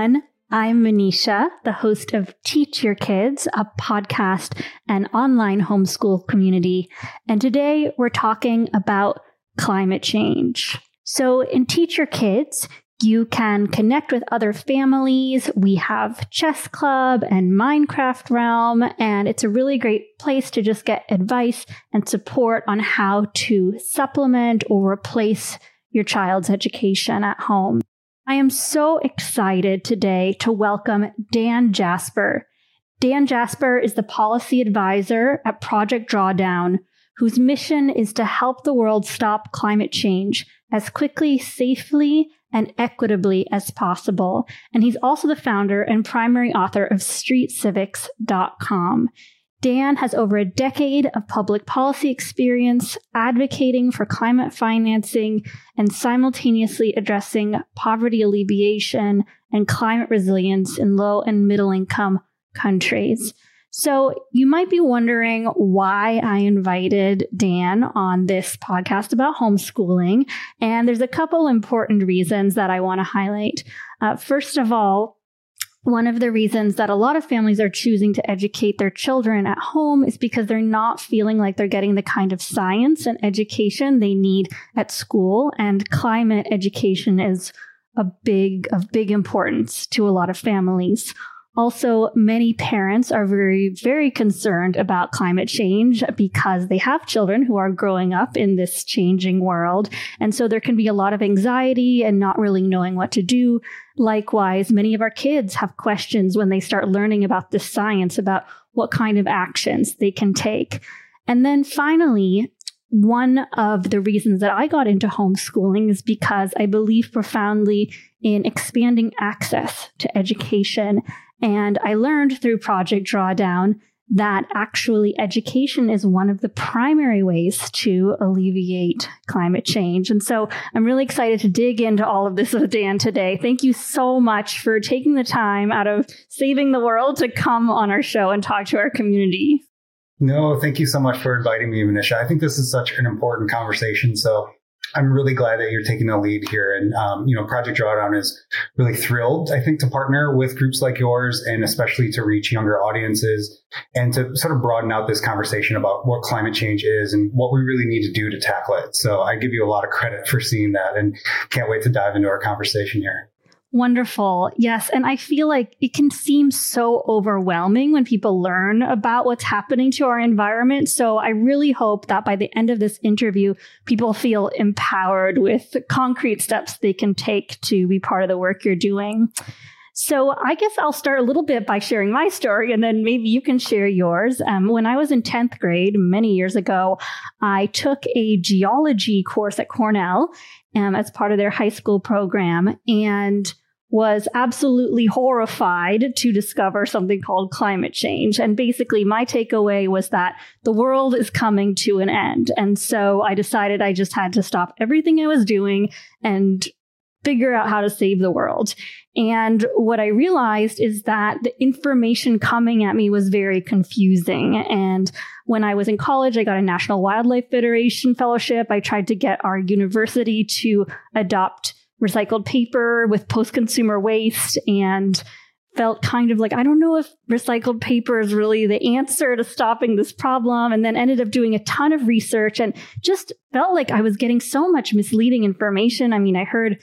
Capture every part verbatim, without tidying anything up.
everyone. I'm Manisha, the host of Teach Your Kids, a podcast and online homeschool community. And today we're talking about climate change. So in Teach Your Kids, you can connect with other families. We have chess club and Minecraft realm, and it's a really great place to just get advice and support on how to supplement or replace your child's education at home. I am so excited today to welcome Dan Jasper. Dan Jasper is the policy advisor at Project Drawdown, whose mission is to help the world stop climate change as quickly, safely, and equitably as possible. And he's also the founder and primary author of Street Civics dot com. Dan has over a decade of public policy experience advocating for climate financing and simultaneously addressing poverty alleviation and climate resilience in low and middle income countries. So you might be wondering why I invited Dan on this podcast about homeschooling. And there's a couple important reasons that I want to highlight. Uh, first of all, one of the reasons that a lot of families are choosing to educate their children at home is because they're not feeling like they're getting the kind of science and education they need at school. And climate education is a big, of big importance to a lot of families. Also, many parents are very, very concerned about climate change because they have children who are growing up in this changing world. And so there can be a lot of anxiety and not really knowing what to do. Likewise, many of our kids have questions when they start learning about the science, about what kind of actions they can take. And then finally, one of the reasons that I got into homeschooling is because I believe profoundly in expanding access to education. And I learned through Project Drawdown that actually education is one of the primary ways to alleviate climate change. And so I'm really excited to dig into all of this with Dan today. Thank you so much for taking the time out of saving the world to come on our show and talk to our community. No, thank you so much for inviting me, Manisha. I think this is such an important conversation. So I'm really glad that you're taking the lead here. And, um, you know, Project Drawdown is really thrilled, I think, to partner with groups like yours and especially to reach younger audiences and to sort of broaden out this conversation about what climate change is and what we really need to do to tackle it. So I give you a lot of credit for seeing that and can't wait to dive into our conversation here. Wonderful. Yes. And I feel like it can seem so overwhelming when people learn about what's happening to our environment. So I really hope that by the end of this interview, people feel empowered with concrete steps they can take to be part of the work you're doing. So I guess I'll start a little bit by sharing my story, and then maybe you can share yours. Um, when I was in tenth grade many years ago, I took a geology course at Cornell um, as part of their high school program, and was absolutely horrified to discover something called climate change. And basically my takeaway was that the world is coming to an end. And so I decided I just had to stop everything I was doing and figure out how to save the world. And what I realized is that the information coming at me was very confusing. And when I was in college, I got a National Wildlife Federation fellowship. I tried to get our university to adopt recycled paper with post-consumer waste and felt kind of like, I don't know if recycled paper is really the answer to stopping this problem, and then ended up doing a ton of research and just felt like I was getting so much misleading information. I mean, I heard,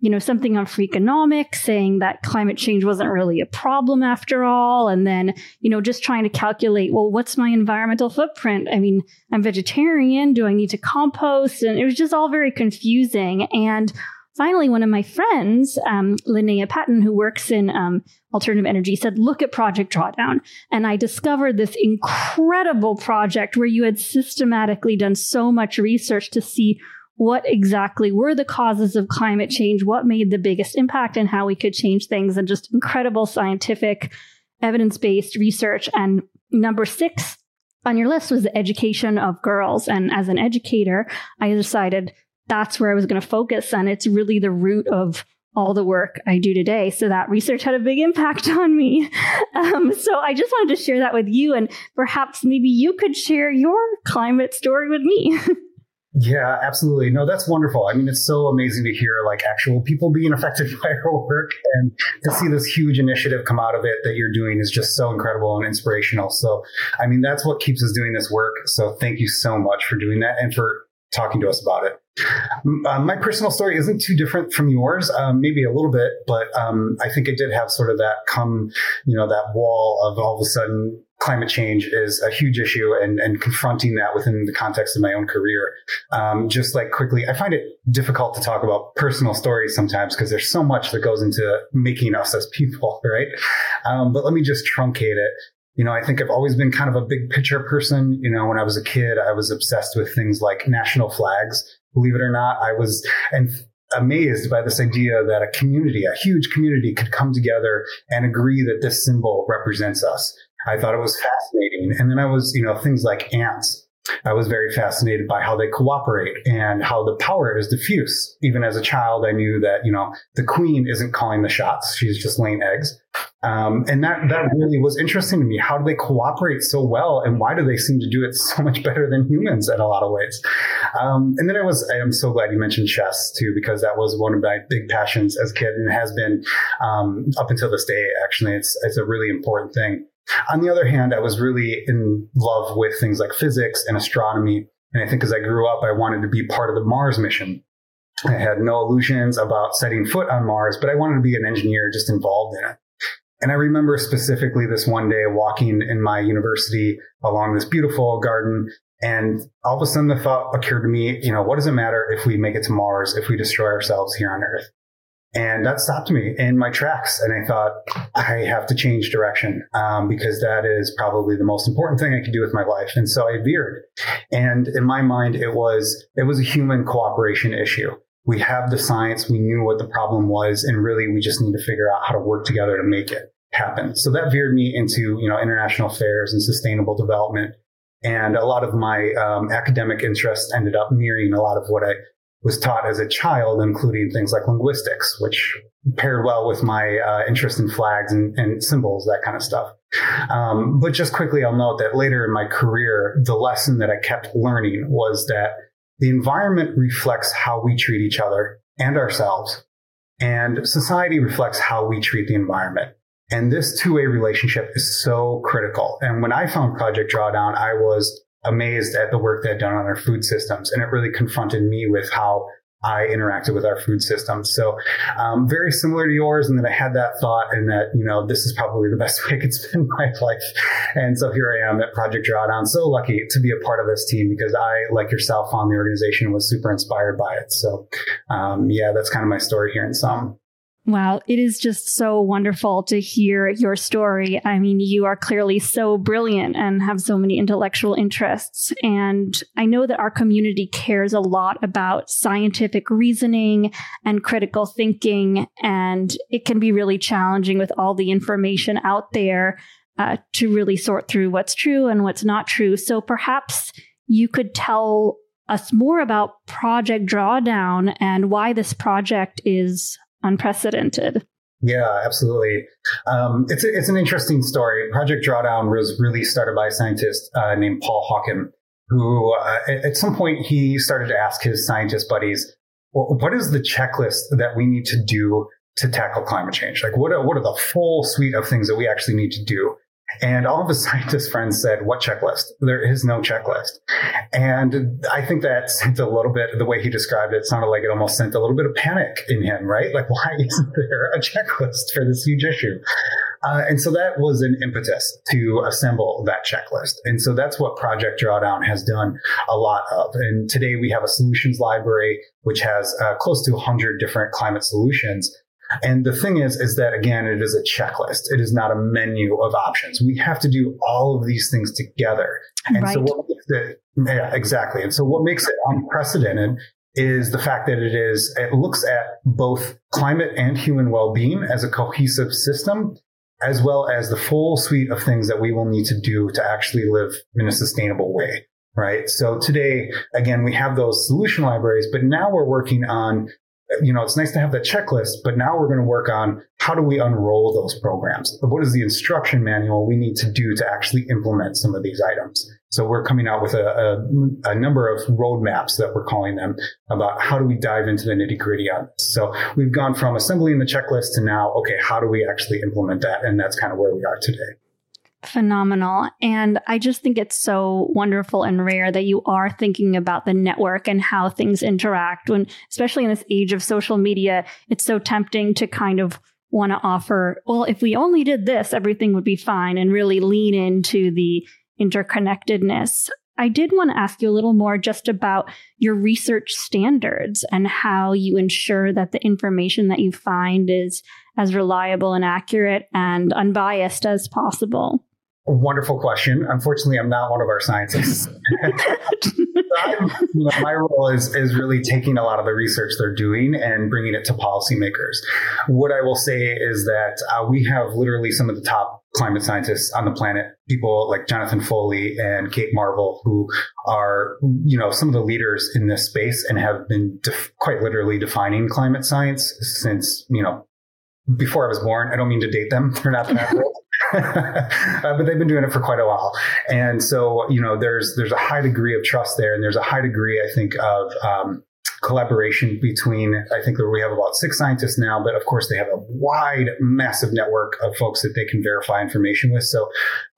you know, something on Freakonomics saying that climate change wasn't really a problem after all. And then, you know, just trying to calculate, well, what's my environmental footprint? I mean, I'm vegetarian. Do I need to compost? And it was just all very confusing. And finally, one of my friends, um, Linnea Patton, who works in um, alternative energy, said, look at Project Drawdown. And I discovered this incredible project where you had systematically done so much research to see what exactly were the causes of climate change, what made the biggest impact, and how we could change things, and just incredible scientific, evidence-based research. And number six on your list was the education of girls. And as an educator, I decided that's where I was going to focus. And it's really the root of all the work I do today. So that research had a big impact on me. Um, so I just wanted to share that with you. And perhaps maybe you could share your climate story with me. Yeah, absolutely. No, that's wonderful. I mean, it's so amazing to hear like actual people being affected by our work, and to see this huge initiative come out of it that you're doing is just so incredible and inspirational. So, I mean, that's what keeps us doing this work. So thank you so much for doing that and for talking to us about it. Um, my personal story isn't too different from yours, um, maybe a little bit, but um, I think I did have sort of that come, you know, that wall of all of a sudden climate change is a huge issue, and, and confronting that within the context of my own career. Um, just like quickly, I find it difficult to talk about personal stories sometimes because there's so much that goes into making us as people, right? Um, but let me just truncate it. You know, I think I've always been kind of a big picture person. You know, when I was a kid, I was obsessed with things like national flags. Believe it or not, I was and amazed by this idea that a community, a huge community, could come together and agree that this symbol represents us. I thought it was fascinating. And then I was, you know, things like ants. I was very fascinated by how they cooperate and how the power is diffuse. Even as a child, I knew that, you know, the queen isn't calling the shots. She's just laying eggs. Um, and that, that really was interesting to me. How do they cooperate so well? And why do they seem to do it so much better than humans in a lot of ways? Um, and then I was, I am so glad you mentioned chess too, because that was one of my big passions as a kid, and it has been, um, up until this day, actually. It's, it's a really important thing. On the other hand, I was really in love with things like physics and astronomy. And I think as I grew up, I wanted to be part of the Mars mission. I had no illusions about setting foot on Mars, but I wanted to be an engineer just involved in it. And I remember specifically this one day walking in my university along this beautiful garden. And all of a sudden the thought occurred to me, you know, what does it matter if we make it to Mars, if we destroy ourselves here on Earth? And that stopped me in my tracks. And I thought, I have to change direction, um, because that is probably the most important thing I could do with my life. And so I veered. And in my mind, it was it was a human cooperation issue. We have the science. We knew what the problem was. And really, we just need to figure out how to work together to make it happen. So that veered me into, you know, international affairs and sustainable development. And a lot of my um, academic interests ended up mirroring a lot of what I was taught as a child, including things like linguistics, which paired well with my uh, interest in flags and, and symbols, that kind of stuff. Um, but just quickly, I'll note that later in my career, the lesson that I kept learning was that the environment reflects how we treat each other and ourselves, and society reflects how we treat the environment. And this two-way relationship is so critical. And when I found Project Drawdown, I was amazed at the work they had done on our food systems. And it really confronted me with how I interacted with our food systems. So um, very similar to yours. And then I had that thought, and that, you know, this is probably the best way I could spend my life. And so here I am at Project Drawdown. So lucky to be a part of this team, because I, like yourself, found the organization, was super inspired by it. So um, yeah, that's kind of my story here in sum. Wow, it is just so wonderful to hear your story. I mean, you are clearly so brilliant and have so many intellectual interests. And I know that our community cares a lot about scientific reasoning and critical thinking. And it can be really challenging with all the information out there uh, to really sort through what's true and what's not true. So perhaps you could tell us more about Project Drawdown and why this project is unprecedented. Yeah, absolutely. Um, it's, a, it's an interesting story. Project Drawdown was really started by a scientist uh, named Paul Hawken, who uh, at some point he started to ask his scientist buddies, well, what is the checklist that we need to do to tackle climate change? Like, what are, what are the full suite of things that we actually need to do? And all of his scientist friends said, what checklist? There is no checklist. And I think that sent a little bit, the way he described it, it sounded like it almost sent a little bit of panic in him, right? Like, why isn't there a checklist for this huge issue? Uh, and so that was an impetus to assemble that checklist. And so that's what Project Drawdown has done a lot of. And today we have a solutions library, which has uh, close to one hundred different climate solutions. And the thing is, is that, again, it is a checklist. It is not a menu of options. We have to do all of these things together. And right. so what makes it, yeah, exactly. And so what makes it unprecedented is the fact that it is, it looks at both climate and human well-being as a cohesive system, as well as the full suite of things that we will need to do to actually live in a sustainable way. Right. So today, again, we have those solution libraries, but now we're working on you know, it's nice to have that checklist, but now we're going to work on how do we unroll those programs? What is the instruction manual we need to do to actually implement some of these items? So we're coming out with a, a, a number of roadmaps that we're calling them about how do we dive into the nitty gritty on this. So we've gone from assembling the checklist to now, okay, how do we actually implement that? And that's kind of where we are today. Phenomenal. And I just think it's so wonderful and rare that you are thinking about the network and how things interact. When, especially in this age of social media, it's so tempting to kind of want to offer, well, if we only did this, everything would be fine, and really lean into the interconnectedness. I did want to ask you a little more just about your research standards and how you ensure that the information that you find is as reliable and accurate and unbiased as possible. A wonderful question. Unfortunately, I'm not one of our scientists. I'm, you know, my role is is really taking a lot of the research they're doing and bringing it to policymakers. What I will say is that uh, we have literally some of the top climate scientists on the planet, people like Jonathan Foley and Kate Marvel, who are, you know, some of the leaders in this space and have been def- quite literally defining climate science since, you know, before I was born. I don't mean to date them. They're not that old. uh, but they've been doing it for quite a while. And so, you know, there's there's a high degree of trust there. And there's a high degree, I think, of um, collaboration between, I think that we have about six scientists now, but of course they have a wide, massive network of folks that they can verify information with. So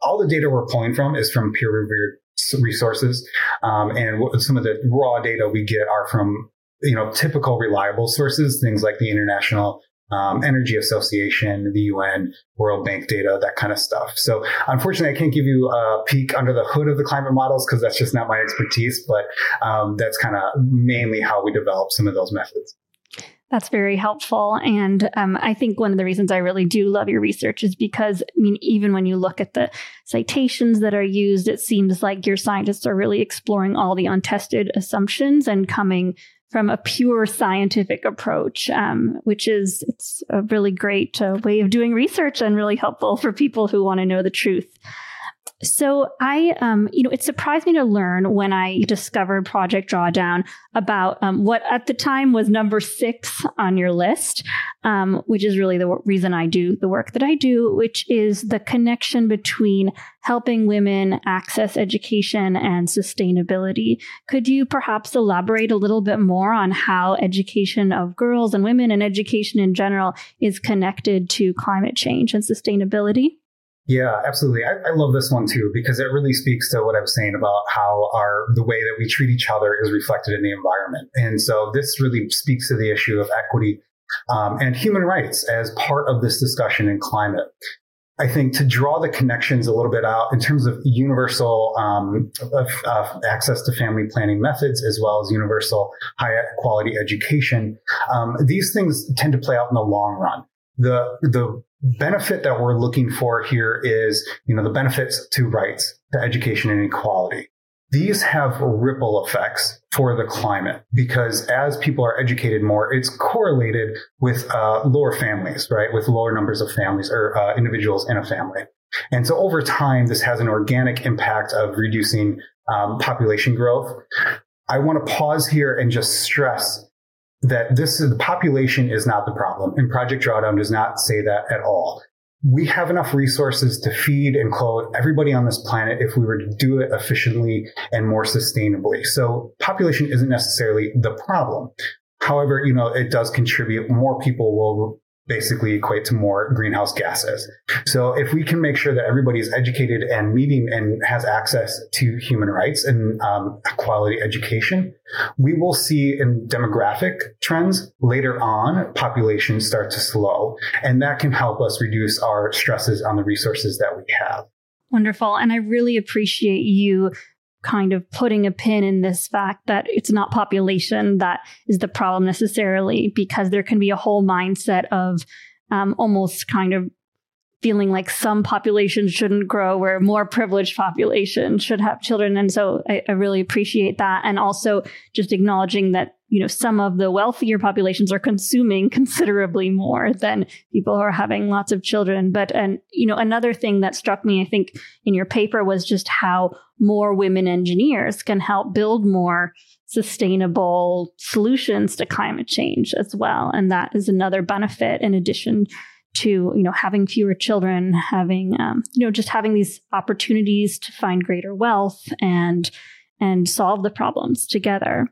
all the data we're pulling from is from peer-reviewed resources. Um, and some of the raw data we get are from, you know, typical reliable sources, things like the International Um, Energy Association, the U N, World Bank data, that kind of stuff. So unfortunately, I can't give you a peek under the hood of the climate models because that's just not my expertise, but um, that's kind of mainly how we develop some of those methods. That's very helpful. And um, I think one of the reasons I really do love your research is because, I mean, even when you look at the citations that are used, it seems like your scientists are really exploring all the untested assumptions and coming from a pure scientific approach, um, which is it's a really great uh, way of doing research and really helpful for people who want to know the truth. So I, um, you know, it surprised me to learn when I discovered Project Drawdown about um, what at the time was number six on your list, um, which is really the reason I do the work that I do, which is the connection between helping women access education and sustainability. Could you perhaps elaborate a little bit more on how education of girls and women and education in general is connected to climate change and sustainability? Yeah, absolutely. I, I love this one too, because it really speaks to what I was saying about how our the way that we treat each other is reflected in the environment. And so this really speaks to the issue of equity um, and human rights as part of this discussion in climate. I think to draw the connections a little bit out in terms of universal um, of, of access to family planning methods, as well as universal high quality education, um, these things tend to play out in the long run. The the benefit that we're looking for here is, you know, the benefits to rights, to education and equality. These have ripple effects for the climate because as people are educated more, it's correlated with uh, lower families, right? With lower numbers of families or uh, individuals in a family. And so over time, this has an organic impact of reducing um, population growth. I want to pause here and just stress that this is the population is not the problem. And Project Drawdown does not say that at all. We have enough resources to feed and clothe everybody on this planet if we were to do it efficiently and more sustainably. So population isn't necessarily the problem. However, you know, it does contribute. More people will basically equate to more greenhouse gases. So if we can make sure that everybody is educated and meeting and has access to human rights and um, quality education, we will see in demographic trends later on, population start to slow. And that can help us reduce our stresses on the resources that we have. Wonderful. And I really appreciate you kind of putting a pin in this fact that it's not population that is the problem necessarily, because there can be a whole mindset of um, almost kind of feeling like some population shouldn't grow where more privileged population should have children. And so I, I really appreciate that. And also just acknowledging that you know, some of the wealthier populations are consuming considerably more than people who are having lots of children. But, and, you know, another thing that struck me, I think, in your paper was just how more women engineers can help build more sustainable solutions to climate change as well. And that is another benefit in addition to, you know, having fewer children, having, um, you know, just having these opportunities to find greater wealth and, and solve the problems together.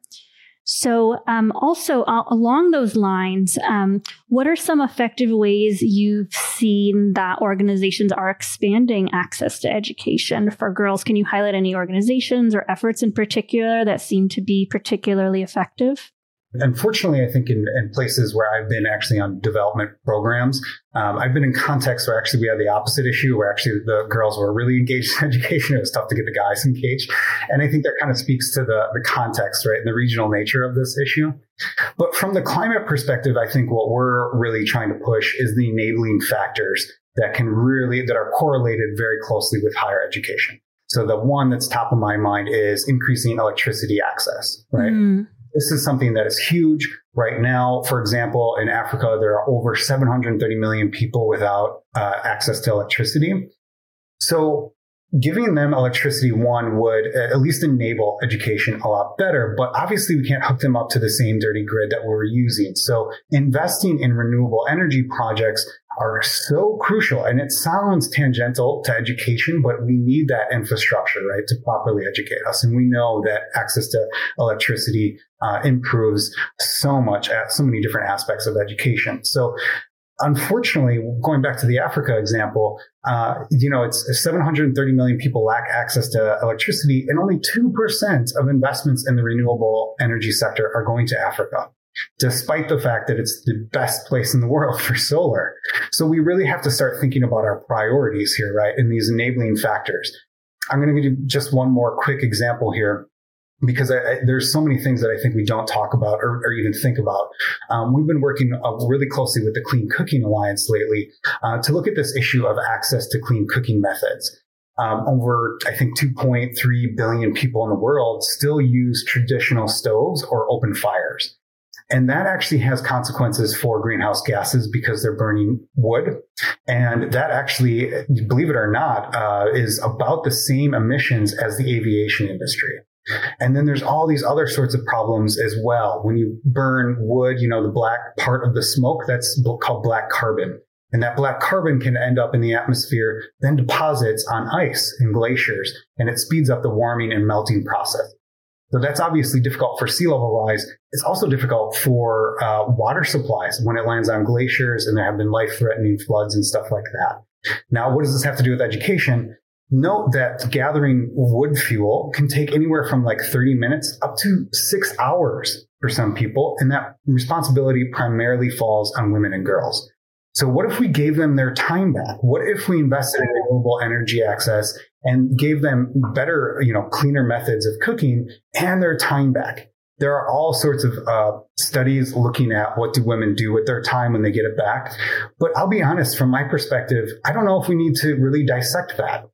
So um, also uh, along those lines, um, what are some effective ways you've seen that organizations are expanding access to education for girls? Can you highlight any organizations or efforts in particular that seem to be particularly effective? Unfortunately, I think in, in places where I've been actually on development programs, um, I've been in contexts where actually we had the opposite issue, where actually the girls were really engaged in education. It was tough to get the guys engaged. And I think that kind of speaks to the, the context, right, and the regional nature of this issue. But from the climate perspective, I think what we're really trying to push is the enabling factors that can really, that are correlated very closely with higher education. So the one that's top of my mind is increasing electricity access, right? Mm. This is something that is huge right now. For example, in Africa, there are over seven hundred thirty million people without uh, access to electricity. So giving them electricity, one, would at least enable education a lot better. But obviously, we can't hook them up to the same dirty grid that we're using. So investing in renewable energy projects are so crucial. And it sounds tangential to education, but we need that infrastructure, right, to properly educate us. And we know that access to electricity uh, improves so much at so many different aspects of education. So unfortunately, going back to the Africa example, uh, you know, it's seven hundred thirty million people lack access to electricity, and only two percent of investments in the renewable energy sector are going to Africa, despite the fact that it's the best place in the world for solar. So we really have to start thinking about our priorities here, right? And these enabling factors. I'm going to give you just one more quick example here, because I, I, there's so many things that I think we don't talk about or, or even think about. Um, we've been working uh, really closely with the Clean Cooking Alliance lately uh, to look at this issue of access to clean cooking methods. Um, over, I think, two point three billion people in the world still use traditional stoves or open fires. And that actually has consequences for greenhouse gases because they're burning wood. And that actually, believe it or not, uh, is about the same emissions as the aviation industry. And then there's all these other sorts of problems as well. When you burn wood, you know, the black part of the smoke, that's called black carbon. And that black carbon can end up in the atmosphere, then deposits on ice and glaciers, and it speeds up the warming and melting process. So that's obviously difficult for sea level rise. It's also difficult for uh, water supplies when it lands on glaciers, and there have been life-threatening floods and stuff like that. Now, what does this have to do with education? Note that gathering wood fuel can take anywhere from like thirty minutes up to six hours for some people, and that responsibility primarily falls on women and girls. So what if we gave them their time back? What if we invested in renewable energy access and gave them better, you know, cleaner methods of cooking and their time back? There are all sorts of uh, studies looking at what do women do with their time when they get it back. But I'll be honest, from my perspective, I don't know if we need to really dissect that.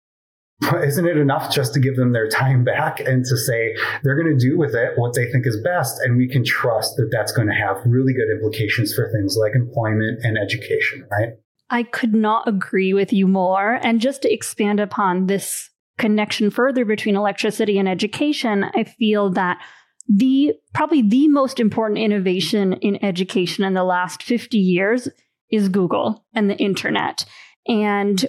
But isn't it enough just to give them their time back and to say they're going to do with it what they think is best? And we can trust that that's going to have really good implications for things like employment and education, right? I could not agree with you more. And just to expand upon this connection further between electricity and education, I feel that the probably the most important innovation in education in the last fifty years is Google and the internet. And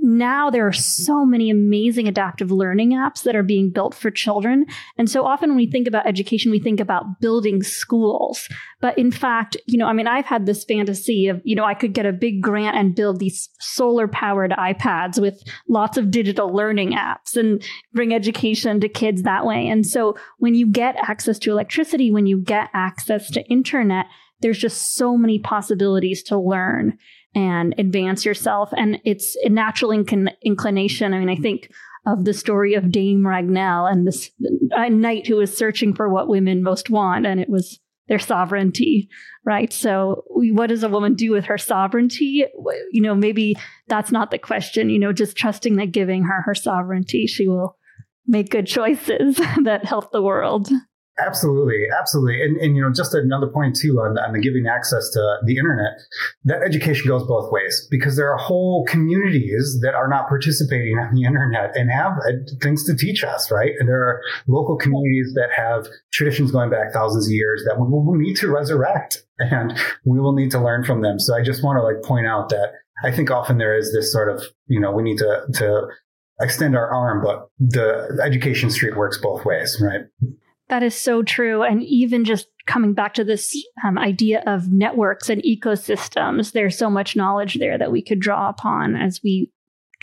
now there are so many amazing adaptive learning apps that are being built for children. And so often when we think about education, we think about building schools. But in fact, you know, I mean, I've had this fantasy of, you know, I could get a big grant and build these solar powered iPads with lots of digital learning apps and bring education to kids that way. And so when you get access to electricity, when you get access to internet, there's just so many possibilities to learn and advance yourself. And it's a natural inc- inclination. I mean, I think of the story of Dame Ragnall and this uh, knight who was searching for what women most want, and it was their sovereignty, right? So we, what does a woman do with her sovereignty? You know, maybe that's not the question, you know, just trusting that giving her her sovereignty, she will make good choices that help the world. Absolutely. Absolutely. And, and, you know, just another point too, on, on the giving access to the internet, that education goes both ways, because there are whole communities that are not participating on the internet and have uh, things to teach us, right? And there are local communities that have traditions going back thousands of years that we will need to resurrect, and we will need to learn from them. So I just want to like point out that I think often there is this sort of, you know, we need to, to extend our arm, but the education street works both ways, right? That is so true. And even just coming back to this um, idea of networks and ecosystems, there's so much knowledge there that we could draw upon as we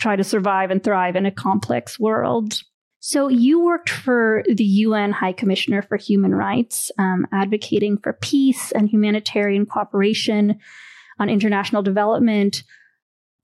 try to survive and thrive in a complex world. So you worked for the U N High Commissioner for Human Rights, um, advocating for peace and humanitarian cooperation on international development.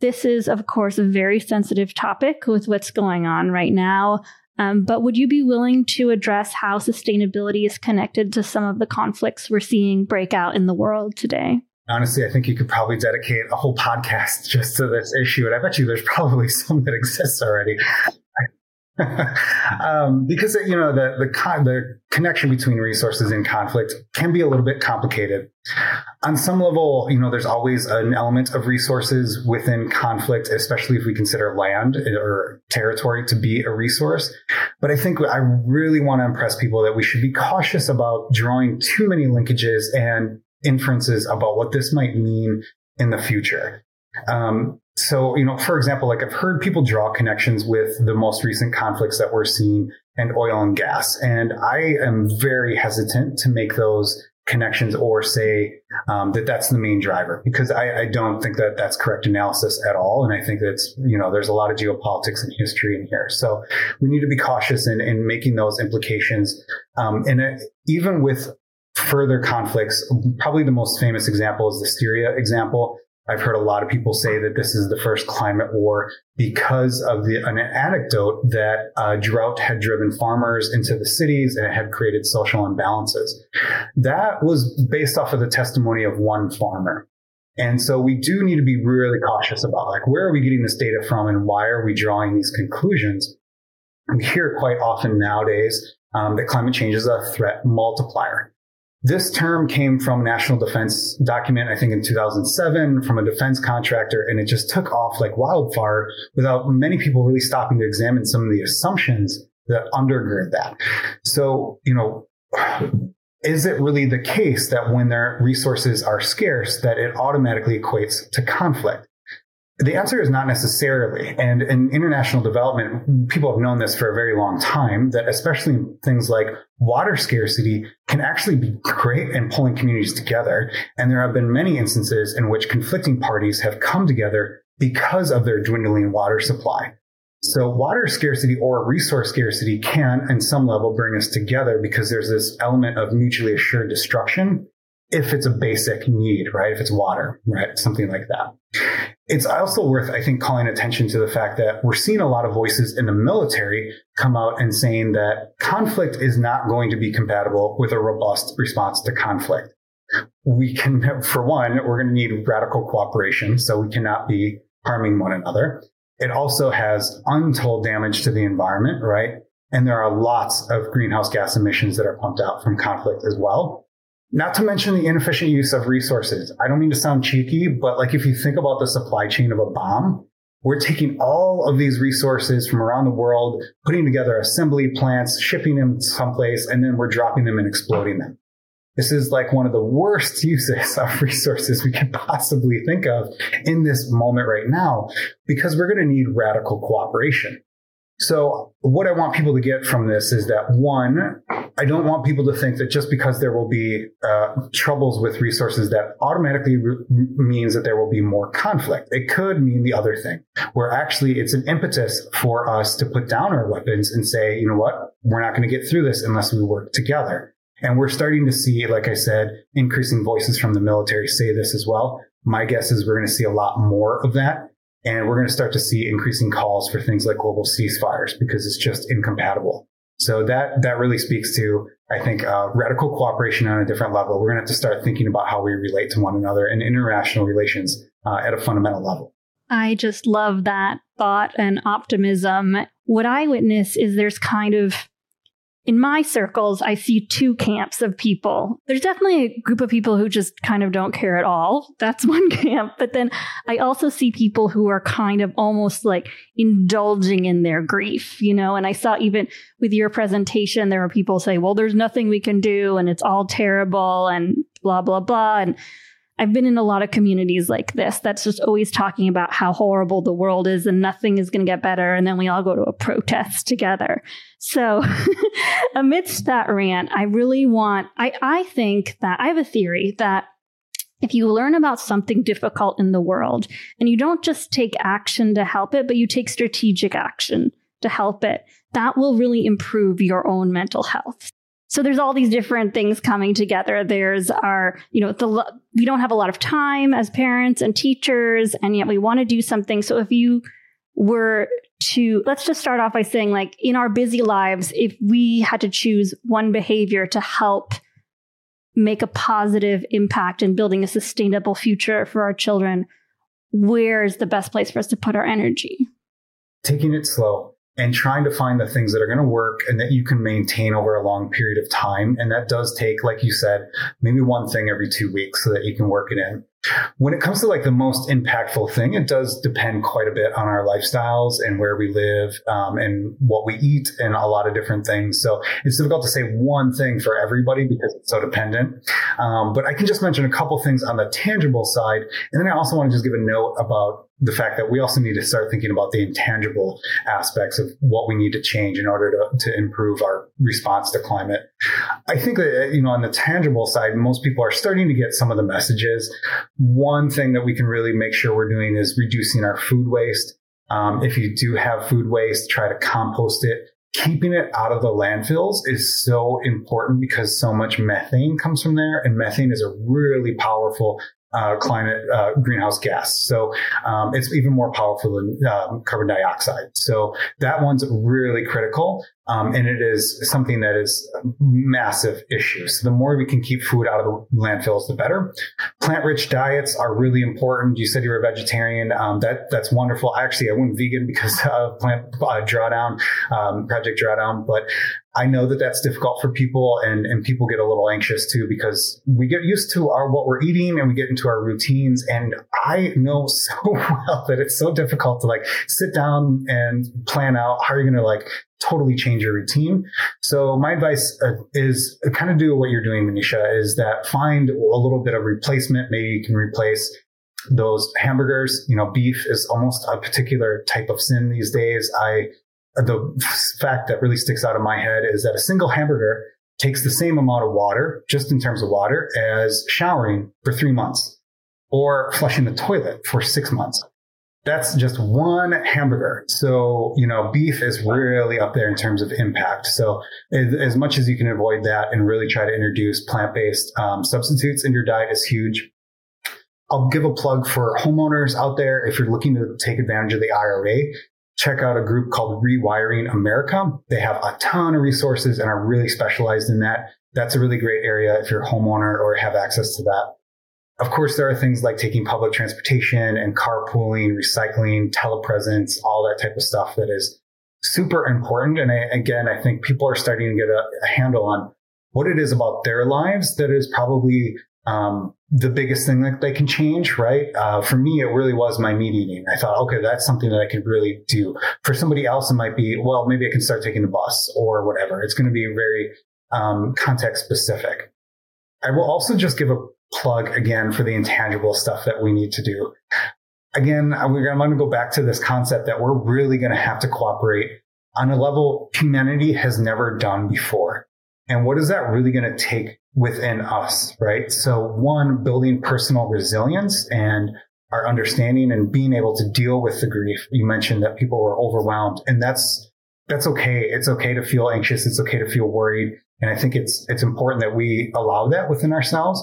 This is, of course, a very sensitive topic with what's going on right now. Um, but would you be willing to address how sustainability is connected to some of the conflicts we're seeing break out in the world today? Honestly, I think you could probably dedicate a whole podcast just to this issue. And I bet you there's probably some that exists already. um, because, you know, the, the, con- the connection between resources and conflict can be a little bit complicated. On some level, you know, there's always an element of resources within conflict, especially if we consider land or territory to be a resource. But I think I really want to impress people that we should be cautious about drawing too many linkages and inferences about what this might mean in the future. Um, so, you know, for example, like I've heard people draw connections with the most recent conflicts that we're seeing and oil and gas. And I am very hesitant to make those connections or say um, that that's the main driver, because I, I don't think that that's correct analysis at all. And I think that's, you know, there's a lot of geopolitics and history in here. So we need to be cautious in, in making those implications. Um, and it, even with further conflicts, probably the most famous example is the Syria example. I've heard a lot of people say that this is the first climate war because of the an anecdote that uh, drought had driven farmers into the cities and it had created social imbalances. That was based off of the testimony of one farmer. And so we do need to be really cautious about like, where are we getting this data from and why are we drawing these conclusions? We hear quite often nowadays um, that climate change is a threat multiplier. This term came from National Defense document, I think in two thousand seven, from a defense contractor, and it just took off like wildfire without many people really stopping to examine some of the assumptions that undergird that. So, you know, is it really the case that when their resources are scarce, that it automatically equates to conflict? The answer is not necessarily. And in international development, people have known this for a very long time, that especially things like water scarcity can actually be great in pulling communities together. And there have been many instances in which conflicting parties have come together because of their dwindling water supply. So water scarcity or resource scarcity can, in some level, bring us together because there's this element of mutually assured destruction. If it's a basic need, right? If it's water, right? Something like that. It's also worth, I think, calling attention to the fact that we're seeing a lot of voices in the military come out and saying that conflict is not going to be compatible with a robust response to conflict. We can, for one, we're going to need radical cooperation, so we cannot be harming one another. It also has untold damage to the environment, right? And there are lots of greenhouse gas emissions that are pumped out from conflict as well. Not to mention the inefficient use of resources. I don't mean to sound cheeky, but like if you think about the supply chain of a bomb, we're taking all of these resources from around the world, putting together assembly plants, shipping them someplace, and then we're dropping them and exploding them. This is like one of the worst uses of resources we could possibly think of in this moment right now, because we're going to need radical cooperation. So what I want people to get from this is that, one, I don't want people to think that just because there will be uh, troubles with resources, that automatically re- means that there will be more conflict. It could mean the other thing, where actually it's an impetus for us to put down our weapons and say, you know what, we're not going to get through this unless we work together. And we're starting to see, like I said, increasing voices from the military say this as well. My guess is we're going to see a lot more of that. And we're going to start to see increasing calls for things like global ceasefires because it's just incompatible. So that that really speaks to, I think, uh, radical cooperation on a different level. We're going to have to start thinking about how we relate to one another and international relations uh, at a fundamental level. I just love that thought and optimism. What I witness is there's kind of in my circles, I see two camps of people. There's definitely a group of people who just kind of don't care at all. That's one camp. But then I also see people who are kind of almost like indulging in their grief, you know, and I saw even with your presentation, there were people say, well, there's nothing we can do and it's all terrible and blah, blah, blah. And I've been in a lot of communities like this that's just always talking about how horrible the world is and nothing is going to get better. And then we all go to a protest together. So amidst that rant, I really want, I, I think that I have a theory that if you learn about something difficult in the world and you don't just take action to help it, but you take strategic action to help it, that will really improve your own mental health. So there's all these different things coming together. There's our, you know, the we don't have a lot of time as parents and teachers, and yet we want to do something. So if you were to, let's just start off by saying, like, in our busy lives, if we had to choose one behavior to help make a positive impact in building a sustainable future for our children, where is the best place for us to put our energy? Taking it slow. And trying to find the things that are going to work and that you can maintain over a long period of time. And that does take, like you said, maybe one thing every two weeks so that you can work it in. When it comes to like the most impactful thing, it does depend quite a bit on our lifestyles and where we live um, and what we eat and a lot of different things. So it's difficult to say one thing for everybody because it's so dependent. Um, but I can just mention a couple things on the tangible side. And then I also want to just give a note about the fact that we also need to start thinking about the intangible aspects of what we need to change in order to, to improve our response to climate. I think that, you know, on the tangible side, most people are starting to get some of the messages. One thing that we can really make sure we're doing is reducing our food waste. Um, if you do have food waste, try to compost it. Keeping it out of the landfills is so important because so much methane comes from there, and methane is a really powerful Uh, climate uh, greenhouse gas. So um, it's even more powerful than um, carbon dioxide. So that one's really critical. Um, and it is something that is a massive issue. So the more we can keep food out of the landfills, the better. Plant-rich diets are really important. You said you were a vegetarian. Um, that that's wonderful. Actually, I went vegan because of Plant uh, Drawdown, um, Project Drawdown. But I know that that's difficult for people, and, and people get a little anxious too because we get used to our what we're eating and we get into our routines. And I know so well that it's so difficult to like sit down and plan out how you're going to like totally change your routine. So my advice uh, is kind of do what you're doing, Manisha, is that find a little bit of replacement. Maybe you can replace those hamburgers. You know, beef is almost a particular type of sin these days. I, the fact that really sticks out in my head is that a single hamburger takes the same amount of water, just in terms of water, as showering for three months or flushing the toilet for six months. That's just one hamburger. So, you know, beef is really up there in terms of impact. So as much as you can avoid that and really try to introduce plant-based um, substitutes in your diet is huge. I'll give a plug for homeowners out there. If you're looking to take advantage of the I R A, check out a group called Rewiring America. They have a ton of resources and are really specialized in that. That's a really great area if you're a homeowner or have access to that. Of course, there are things like taking public transportation and carpooling, recycling, telepresence, all that type of stuff that is super important. And I, again, I think people are starting to get a, a handle on what it is about their lives that is probably um, the biggest thing that they can change, right? Uh, for me, it really was my meat eating. I thought, okay, that's something that I could really do. For somebody else, it might be, well, maybe I can start taking the bus or whatever. It's going to be very um, context specific. I will also just give a plug again for the intangible stuff that we need to do. Again, I'm going to go back to this concept that we're really going to have to cooperate on a level humanity has never done before. And what is that really going to take within us, right? So one, building personal resilience and our understanding and being able to deal with the grief. You mentioned that people were overwhelmed, and that's that's okay. It's okay to feel anxious. It's okay to feel worried. And I think it's it's important that we allow that within ourselves.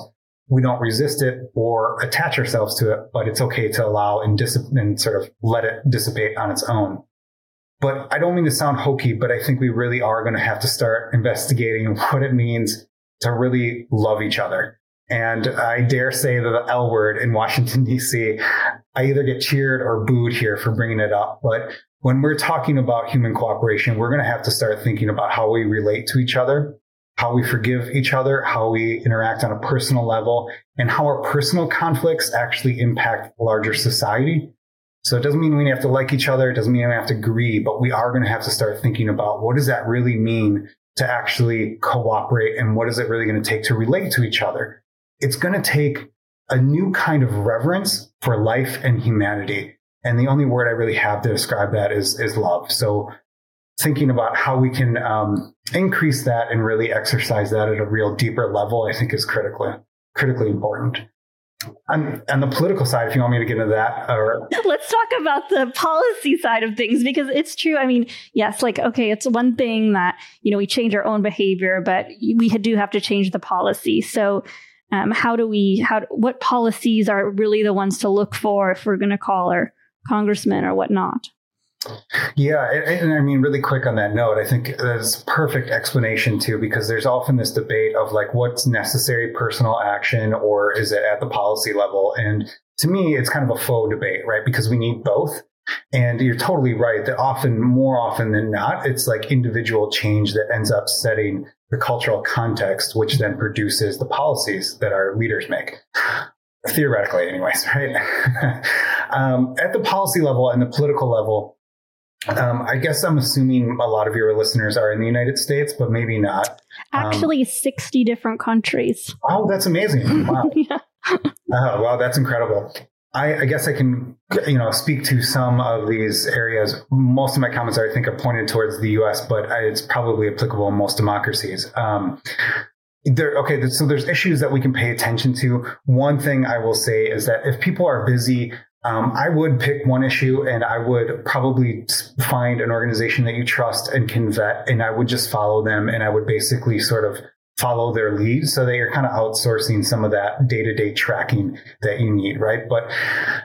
We don't resist it or attach ourselves to it, but it's okay to allow and, dis- and sort of let it dissipate on its own. But I don't mean to sound hokey, but I think we really are going to have to start investigating what it means to really love each other And I dare say that the L word in Washington, D C, I either get cheered or booed here for bringing it up. But when we're talking about human cooperation, we're going to have to start thinking about how we relate to each other, how we forgive each other, how we interact on a personal level, and how our personal conflicts actually impact larger society. So it doesn't mean we have to like each other. It doesn't mean we have to agree, but we are going to have to start thinking about what does that really mean to actually cooperate, and what is it really going to take to relate to each other? It's going to take a new kind of reverence for life and humanity. And the only word I really have to describe that is, is love. So thinking about how we can um, increase that and really exercise that at a real deeper level, I think is critically, critically important. On, on the political side, if you want me to get into that. Or... Let's talk about the policy side of things, because it's true. I mean, yes, like, okay, it's one thing that, you know, we change our own behavior, but we do have to change the policy. So um, how do we, how, what policies are really the ones to look for if we're going to call our congressman or whatnot? Yeah. And, and I mean, really quick on that note, I think that's a perfect explanation too, because there's often this debate of like, what's necessary personal action, or is it at the policy level? And to me, it's kind of a faux debate, right? Because we need both. And you're totally right that often, more often than not, it's like individual change that ends up setting the cultural context, which then produces the policies that our leaders make. Theoretically, anyways, right? um, at the policy level and the political level, Um, I guess I'm assuming a lot of your listeners are in the United States, but maybe not. Actually, um, sixty different countries. Oh, that's amazing. Wow. yeah. uh, wow, that's incredible. I, I guess I can, you know, speak to some of these areas. Most of my comments are, I think, are pointed towards the U S, but I, it's probably applicable in most democracies. Um, there, okay, so there's issues that we can pay attention to. One thing I will say is that if people are busy, Um, I would pick one issue, and I would probably find an organization that you trust and can vet, and I would just follow them, and I would basically sort of follow their lead so that you're kind of outsourcing some of that day-to-day tracking that you need, right? But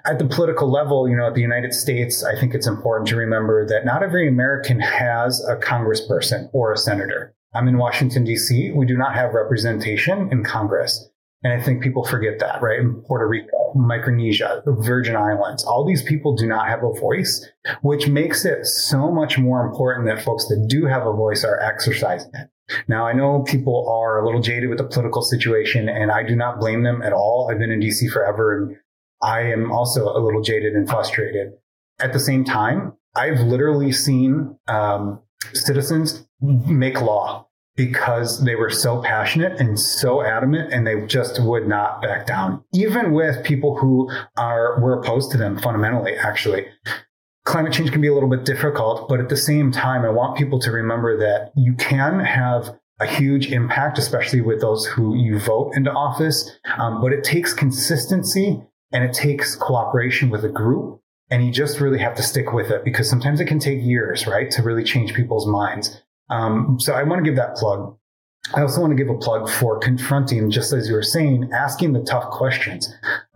at the political level, you know, at the United States, I think it's important to remember that not every American has a congressperson or a senator. I'm in Washington, D C. We do not have representation in Congress. And I think people forget that, right? In Puerto Rico, Micronesia, the Virgin Islands, all these people do not have a voice, which makes it so much more important that folks that do have a voice are exercising it. Now, I know people are a little jaded with the political situation, and I do not blame them at all. I've been in D C forever, and I am also a little jaded and frustrated. At the same time, I've literally seen um, citizens make law, because they were so passionate and so adamant, and they just would not back down, even with people who are were opposed to them fundamentally. Actually, climate change can be a little bit difficult, but at the same time, I want people to remember that you can have a huge impact, especially with those who you vote into office. Um, but it takes consistency, and it takes cooperation with a group. And you just really have to stick with it, because sometimes it can take years, right, to really change people's minds. Um, so I want to give that plug. I also want to give a plug for confronting, just as you were saying, asking the tough questions.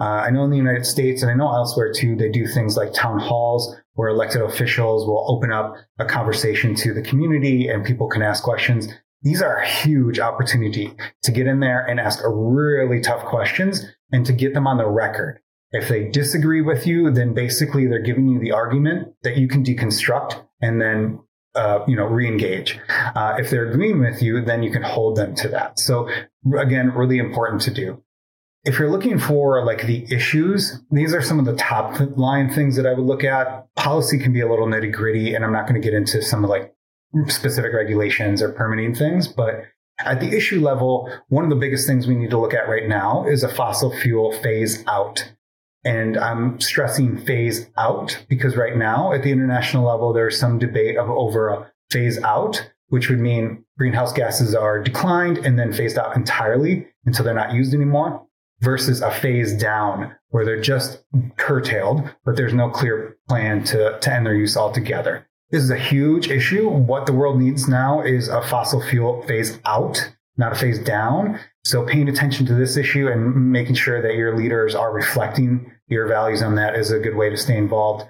Uh, I know in the United States, and I know elsewhere too, they do things like town halls where elected officials will open up a conversation to the community and people can ask questions. These are a huge opportunity to get in there and ask really tough questions and to get them on the record. If they disagree with you, then basically they're giving you the argument that you can deconstruct and then Uh, you know, re-engage. Uh, if they're agreeing with you, then you can hold them to that. So again, really important to do. If you're looking for like the issues, these are some of the top line things that I would look at. Policy can be a little nitty gritty, and I'm not going to get into some of like specific regulations or permitting things, but at the issue level, one of the biggest things we need to look at right now is a fossil fuel phase out. And I'm stressing phase out because right now at the international level, there's some debate of over a phase out, which would mean greenhouse gases are declined and then phased out entirely until they're not used anymore, versus a phase down where they're just curtailed, but there's no clear plan to, to end their use altogether. This is a huge issue. What the world needs now is a fossil fuel phase out, not a phase down. So paying attention to this issue and making sure that your leaders are reflecting your values on that is a good way to stay involved.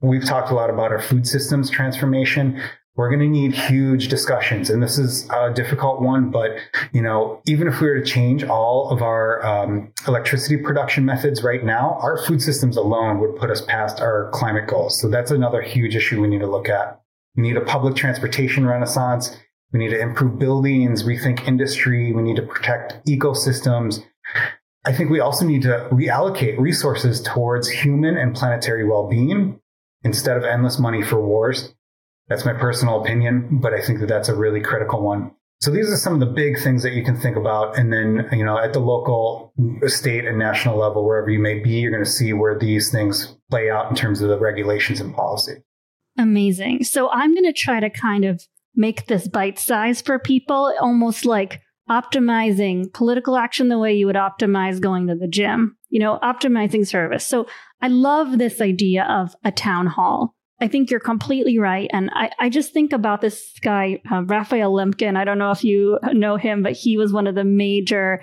We've talked a lot about our food systems transformation. We're going to need huge discussions. And this is a difficult one, but, you know, even if we were to change all of our um, electricity production methods right now, our food systems alone would put us past our climate goals. So that's another huge issue we need to look at. We need a public transportation renaissance. We need to improve buildings, rethink industry. We need to protect ecosystems. I think we also need to reallocate resources towards human and planetary well-being instead of endless money for wars. That's my personal opinion, but I think that that's a really critical one. So these are some of the big things that you can think about. And then, you know, at the local, state, and national level, wherever you may be, you're going to see where these things play out in terms of the regulations and policy. Amazing. So I'm going to try to kind of make this bite-sized for people, almost like optimizing political action the way you would optimize going to the gym, you know, optimizing service. So I love this idea of a town hall. I think you're completely right. And I, I just think about this guy, uh, Raphael Lemkin. I don't know if you know him, but he was one of the major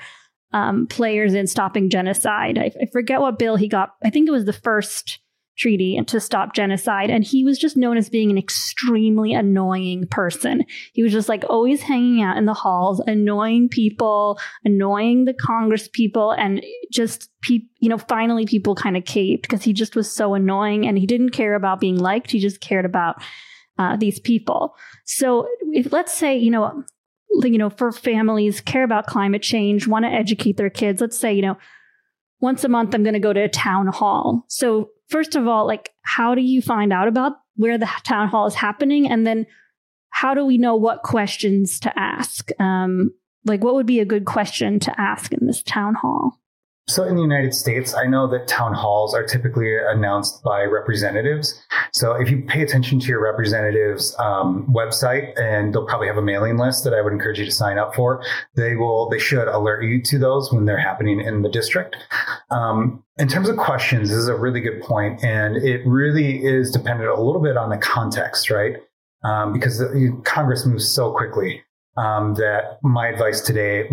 um, players in stopping genocide. I, I forget what bill he got. I think it was the first treaty to stop genocide. And he was just known as being an extremely annoying person. He was just like always hanging out in the halls, annoying people, annoying the Congress people. And just, pe- you know, finally people kind of caved because he just was so annoying and he didn't care about being liked. He just cared about uh, these people. So if, let's say, you know, you know, for families care about climate change, want to educate their kids. Let's say, you know, once a month, I'm going to go to a town hall. So first of all, like, how do you find out about where the town hall is happening? And then how do we know what questions to ask? Um, like, what would be a good question to ask in this town hall? So in the United States, I know that town halls are typically announced by representatives. So if you pay attention to your representative's um, website, and they'll probably have a mailing list that I would encourage you to sign up for, they will, they should alert you to those when they're happening in the district. Um, in terms of questions, this is a really good point, and it really is dependent a little bit on the context, right? Um, because the, Congress moves so quickly um, that my advice today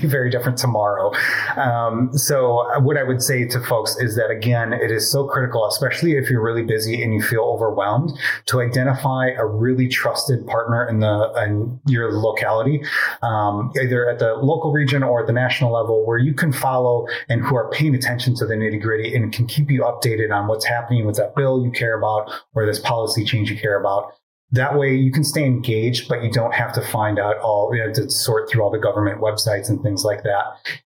be very different tomorrow. Um, so what I would say to folks is that, again, it is so critical, especially if you're really busy and you feel overwhelmed, to identify a really trusted partner in the in your locality, um, either at the local region or at the national level, where you can follow and who are paying attention to the nitty gritty and can keep you updated on what's happening with that bill you care about or this policy change you care about. That way you can stay engaged, but you don't have to find out all, you know, to sort through all the government websites and things like that.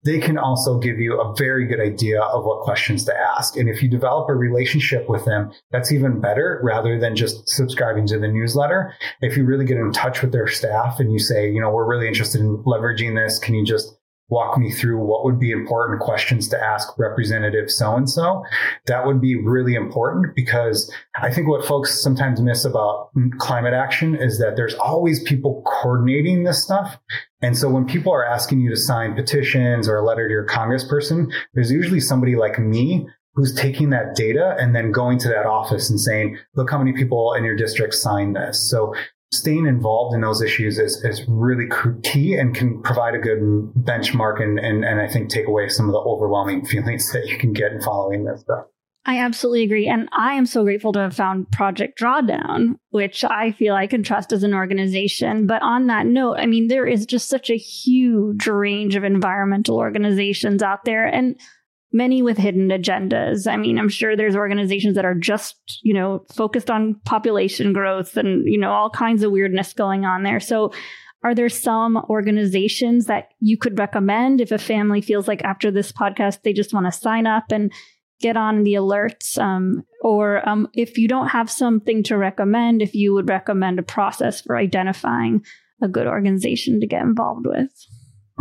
They can also give you a very good idea of what questions to ask. And if you develop a relationship with them, that's even better rather than just subscribing to the newsletter. If you really get in touch with their staff and you say, you know, we're really interested in leveraging this, can you just walk me through what would be important questions to ask Representative so-and-so? That would be really important, because I think what folks sometimes miss about climate action is that there's always people coordinating this stuff. And so when people are asking you to sign petitions or a letter to your congressperson, there's usually somebody like me who's taking that data and then going to that office and saying, look how many people in your district signed this. So staying involved in those issues is, is really key and can provide a good benchmark and, and and I think take away some of the overwhelming feelings that you can get in following this stuff. I absolutely agree. And I am so grateful to have found Project Drawdown, which I feel I can trust as an organization. But on that note, I mean, there is just such a huge range of environmental organizations out there, and many with hidden agendas. I mean, I'm sure there's organizations that are just, you know, focused on population growth and, you know, all kinds of weirdness going on there. So are there some organizations that you could recommend if a family feels like after this podcast, they just want to sign up and get on the alerts? Um, or um, if you don't have something to recommend, if you would recommend a process for identifying a good organization to get involved with?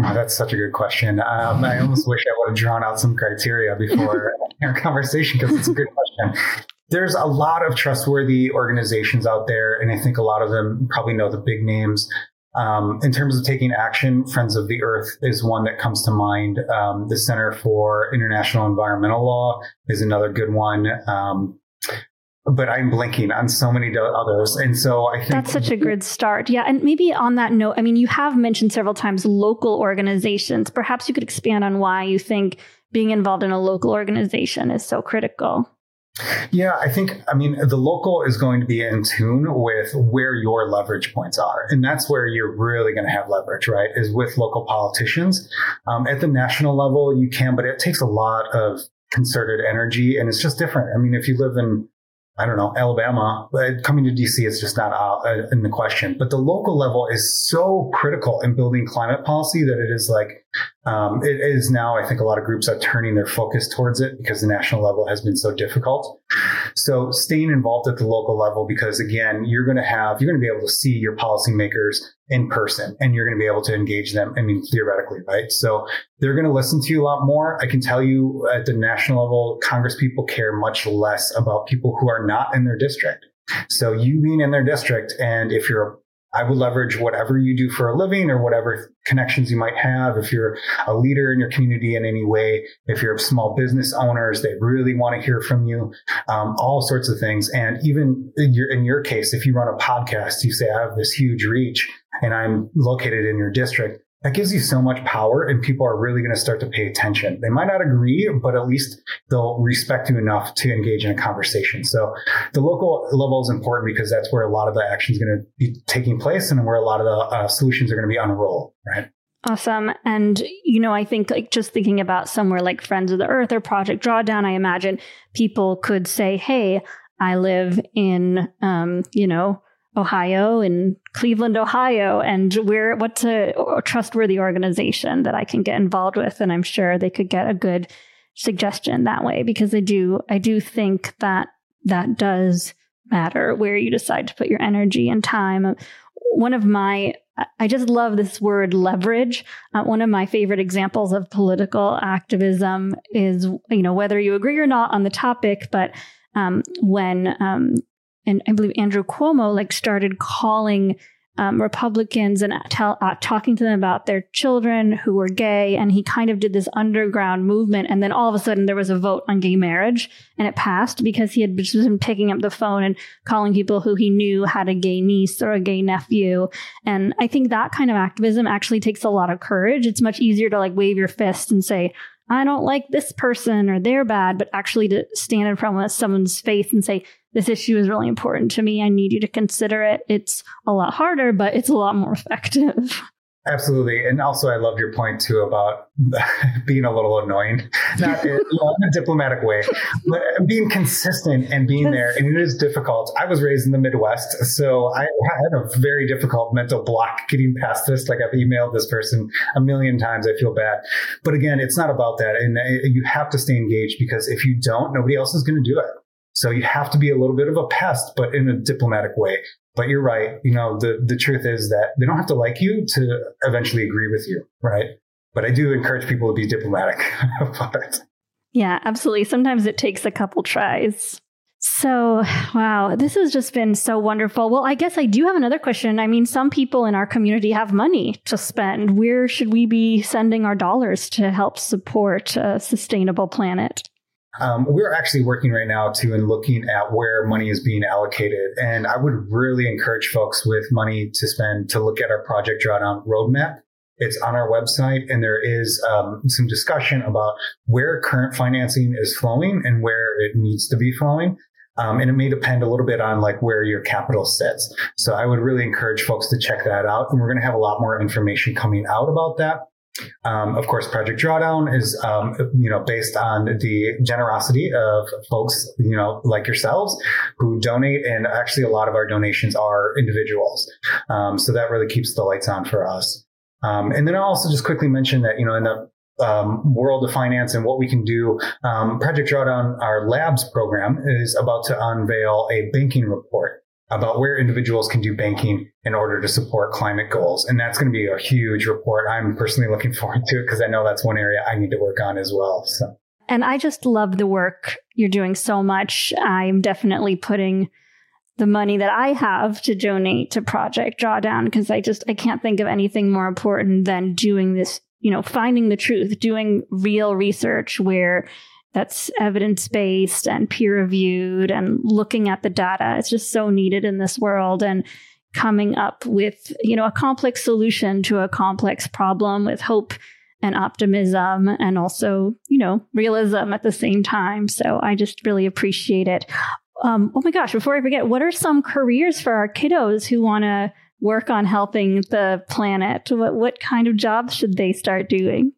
Oh, that's such a good question. Um, I almost wish I would have drawn out some criteria before our conversation, because it's a good question. There's a lot of trustworthy organizations out there, and I think a lot of them probably know the big names. Um, in terms of taking action, Friends of the Earth is one that comes to mind. Um, the Center for International Environmental Law is another good one. Um, But I'm blanking on so many others. And so I think that's such a good start. Yeah. And maybe on that note, I mean, you have mentioned several times local organizations. Perhaps you could expand on why you think being involved in a local organization is so critical. Yeah, I think, I mean, the local is going to be in tune with where your leverage points are. And that's where you're really going to have leverage, right, is with local politicians. Um, at the national level, you can, but it takes a lot of concerted energy, and it's just different. I mean, if you live in, I don't know, Alabama, coming to D C is just not out in the question. But the local level is so critical in building climate policy that it is like, um, it is now, I think a lot of groups are turning their focus towards it because the national level has been so difficult. So staying involved at the local level, because again, you're going to have, you're going to be able to see your policymakers in person, and you're going to be able to engage them. I mean, theoretically, right? So they're going to listen to you a lot more. I can tell you at the national level, Congress people care much less about people who are not in their district. So you being in their district, and if you're, I would leverage whatever you do for a living or whatever connections you might have. If you're a leader in your community in any way, if you're small business owners, they really want to hear from you, um, all sorts of things. And even in your, in your case, if you run a podcast, you say, I have this huge reach and I'm located in your district. That gives you so much power, and people are really going to start to pay attention. They might not agree, but at least they'll respect you enough to engage in a conversation. So the local level is important because that's where a lot of the action is going to be taking place, and where a lot of the uh, solutions are going to be on a roll, right? Awesome. And, you know, I think like just thinking about somewhere like Friends of the Earth or Project Drawdown, I imagine people could say, hey, I live in, um, you know, Ohio, in Cleveland, Ohio, and where what's a trustworthy organization that I can get involved with? And I'm sure they could get a good suggestion that way, because I do, I do think that that does matter where you decide to put your energy and time. One of my, I just love this word leverage. Uh, one of my favorite examples of political activism is, you know, whether you agree or not on the topic, but um, when um, and I believe Andrew Cuomo like started calling um, Republicans and tell, uh, talking to them about their children who were gay. And he kind of did this underground movement. And then all of a sudden there was a vote on gay marriage, and it passed because he had just been picking up the phone and calling people who he knew had a gay niece or a gay nephew. And I think that kind of activism actually takes a lot of courage. It's much easier to like wave your fist and say, I don't like this person or they're bad, but actually to stand in front of someone's face and say, this issue is really important to me. I need you to consider it. It's a lot harder, but it's a lot more effective. Absolutely. And also, I loved your point, too, about being a little annoying, not in a diplomatic way, but being consistent and being there. And it is difficult. I was raised in the Midwest, so I had a very difficult mental block getting past this. Like, I've emailed this person a million times. I feel bad. But again, it's not about that. And you have to stay engaged, because if you don't, nobody else is going to do it. So you have to be a little bit of a pest, but in a diplomatic way. But you're right. You know, the, the truth is that they don't have to like you to eventually agree with you, right? But I do encourage people to be diplomatic about it. Yeah, absolutely. Sometimes it takes a couple tries. So, wow, this has just been so wonderful. Well, I guess I do have another question. I mean, some people in our community have money to spend. Where should we be sending our dollars to help support a sustainable planet? Um, we're actually working right now too and looking at where money is being allocated. And I would really encourage folks with money to spend to look at our Project Drawdown roadmap. It's on our website, and there is um, some discussion about where current financing is flowing and where it needs to be flowing. Um, and it may depend a little bit on like where your capital sits. So I would really encourage folks to check that out. And we're going to have a lot more information coming out about that. Um, of course, Project Drawdown is, um, you know, based on the generosity of folks, you know, like yourselves who donate. And actually, a lot of our donations are individuals. Um, so that really keeps the lights on for us. Um, and then I'll also just quickly mention that, you know, in the Um, world of finance and what we can do. Um, Project Drawdown, our labs program, is about to unveil a banking report about where individuals can do banking in order to support climate goals. And that's going to be a huge report. I'm personally looking forward to it because I know that's one area I need to work on as well. So. And I just love the work you're doing so much. I'm definitely putting the money that I have to donate to Project Drawdown because I just, I can't think of anything more important than doing this, you know, finding the truth, doing real research where that's evidence-based and peer-reviewed and looking at the data. It's just so needed in this world, and coming up with, you know, a complex solution to a complex problem with hope and optimism and also, you know, realism at the same time. So I just really appreciate it. Um, oh my gosh, before I forget, what are some careers for our kiddos who want to work on helping the planet? What what kind of jobs should they start doing?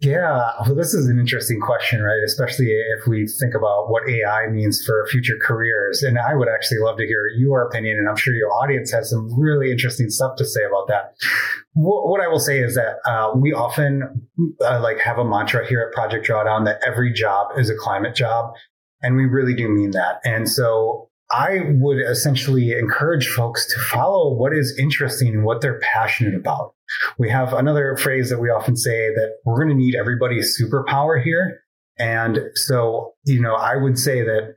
Yeah, well, this is an interesting question, right? Especially if we think about what A I means for future careers. And I would actually love to hear your opinion, and I'm sure your audience has some really interesting stuff to say about that. What I will say is that uh, we often uh, like have a mantra here at Project Drawdown that every job is a climate job. And we really do mean that. And so I would essentially encourage folks to follow what is interesting and what they're passionate about. We have another phrase that we often say that we're going to need everybody's superpower here. And so, you know, I would say that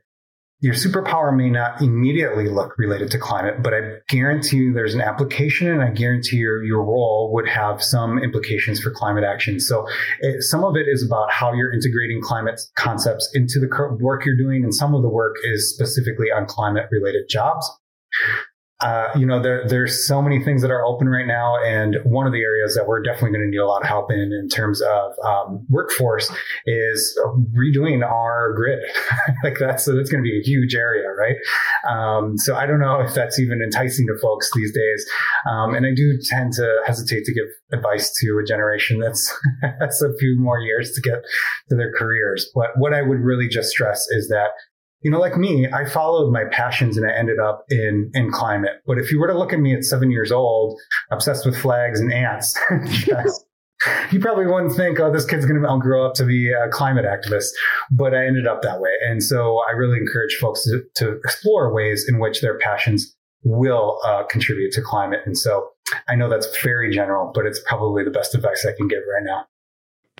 your superpower may not immediately look related to climate, but I guarantee you there's an application, and I guarantee your, your role would have some implications for climate action. So it, some of it is about how you're integrating climate concepts into the work you're doing, and some of the work is specifically on climate-related jobs. Uh, you know, there, there's so many things that are open right now. And one of the areas that we're definitely going to need a lot of help in, in terms of um, workforce, is redoing our grid. Like that's, so that's going to be a huge area, right? Um, so I don't know if that's even enticing to folks these days. Um, and I do tend to hesitate to give advice to a generation that's, that's a few more years to get to their careers. But what I would really just stress is that, you know, like me, I followed my passions and I ended up in, in climate. But if you were to look at me at seven years old, obsessed with flags and ants, just, you probably wouldn't think, oh, this kid's going to grow up to be a climate activist. But I ended up that way. And so I really encourage folks to, to explore ways in which their passions will uh, contribute to climate. And so I know that's very general, but it's probably the best advice I can give right now.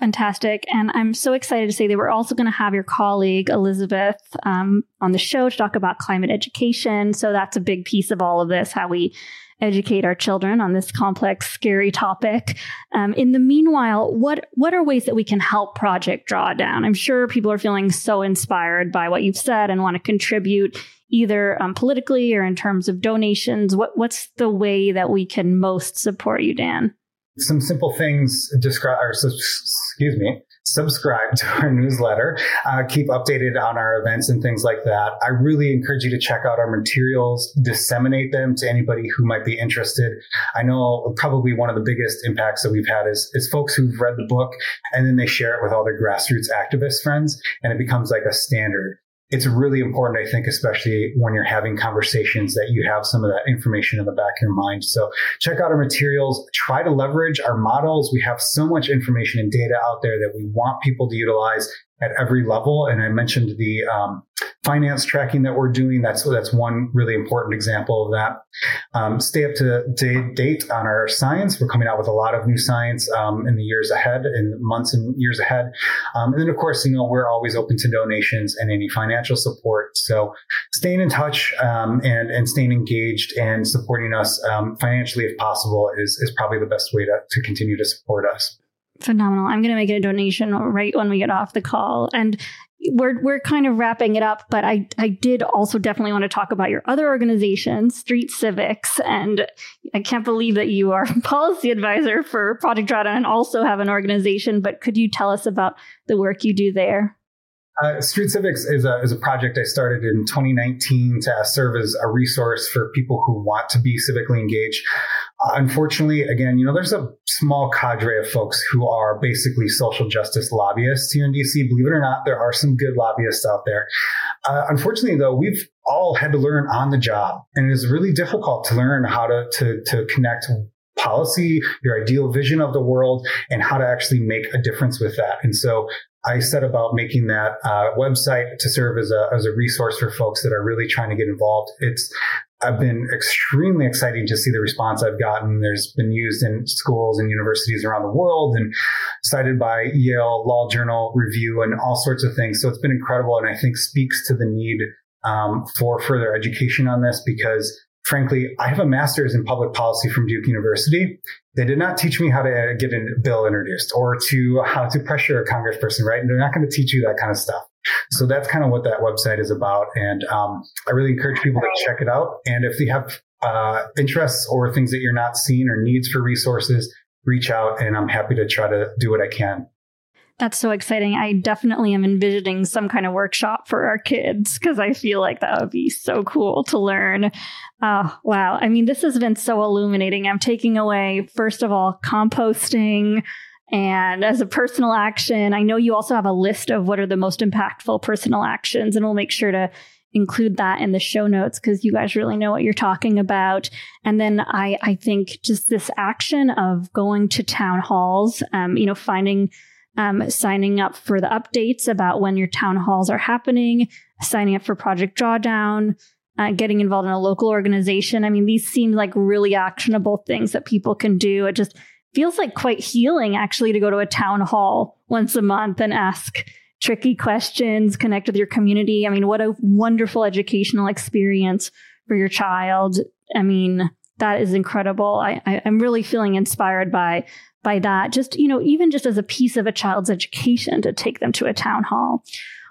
Fantastic. And I'm so excited to say that we're also going to have your colleague, Elizabeth, um, on the show to talk about climate education. So that's a big piece of all of this, how we educate our children on this complex, scary topic. Um, in the meanwhile, what what are ways that we can help Project Drawdown? I'm sure people are feeling so inspired by what you've said and want to contribute either um, politically or in terms of donations. What What's the way that we can most support you, Dan? Some simple things, describe, or excuse me, subscribe to our newsletter, uh, keep updated on our events and things like that. I really encourage you to check out our materials, disseminate them to anybody who might be interested. I know probably one of the biggest impacts that we've had is, is folks who've read the book and then they share it with all their grassroots activist friends, and it becomes like a standard. It's really important, I think, especially when you're having conversations, that you have some of that information in the back of your mind. So check out our materials, try to leverage our models. We have so much information and data out there that we want people to utilize at every level. And I mentioned the um, finance tracking that we're doing. That's that's one really important example of that. Um, stay up to date on our science. We're coming out with a lot of new science um, in the years ahead, in months and years ahead. Um, and then, of course, you know, we're always open to donations and any financial support. So staying in touch um, and, and staying engaged and supporting us um, financially, if possible, is, is probably the best way to, to continue to support us. Phenomenal. I'm going to make a donation right when we get off the call. And we're we're kind of wrapping it up, but I, I did also definitely want to talk about your other organization, StreetCivics. And I can't believe that you are policy advisor for Project Drawdown and also have an organization. But could you tell us about the work you do there? Uh, StreetCivics is a, is a project I started in twenty nineteen to serve as a resource for people who want to be civically engaged. Uh, unfortunately, again, you know, there's a small cadre of folks who are basically social justice lobbyists here in D C. Believe it or not, there are some good lobbyists out there. Uh, unfortunately, though, we've all had to learn on the job, and it is really difficult to learn how to, to, to connect policy, your ideal vision of the world, and how to actually make a difference with that. And so I set about making that uh, website to serve as a as a resource for folks that are really trying to get involved. It's I've been extremely exciting to see the response I've gotten. There's been used in schools and universities around the world, and cited by Yale Law Journal Review and all sorts of things. So it's been incredible, and I think speaks to the need um, for further education on this, because frankly, I have a master's in public policy from Duke University. They did not teach me how to get a bill introduced or to how to pressure a congressperson, right? And they're not going to teach you that kind of stuff. So that's kind of what that website is about. And um, I really encourage people to check it out. And if you have uh, interests or things that you're not seeing or needs for resources, reach out, and I'm happy to try to do what I can. That's so exciting. I definitely am envisioning some kind of workshop for our kids because I feel like that would be so cool to learn. Oh, wow. I mean, this has been so illuminating. I'm taking away, first of all, composting. And as a personal action, I know you also have a list of what are the most impactful personal actions, and we'll make sure to include that in the show notes because you guys really know what you're talking about. And then I, I think just this action of going to town halls, um, you know, finding, um, signing up for the updates about when your town halls are happening, signing up for Project Drawdown, uh, getting involved in a local organization. I mean, these seem like really actionable things that people can do. It just feels like quite healing, actually, to go to a town hall once a month and ask tricky questions, connect with your community. I mean, what a wonderful educational experience for your child. I mean, that is incredible. I, I, I'm really feeling inspired by by that. Just, you know, even just as a piece of a child's education to take them to a town hall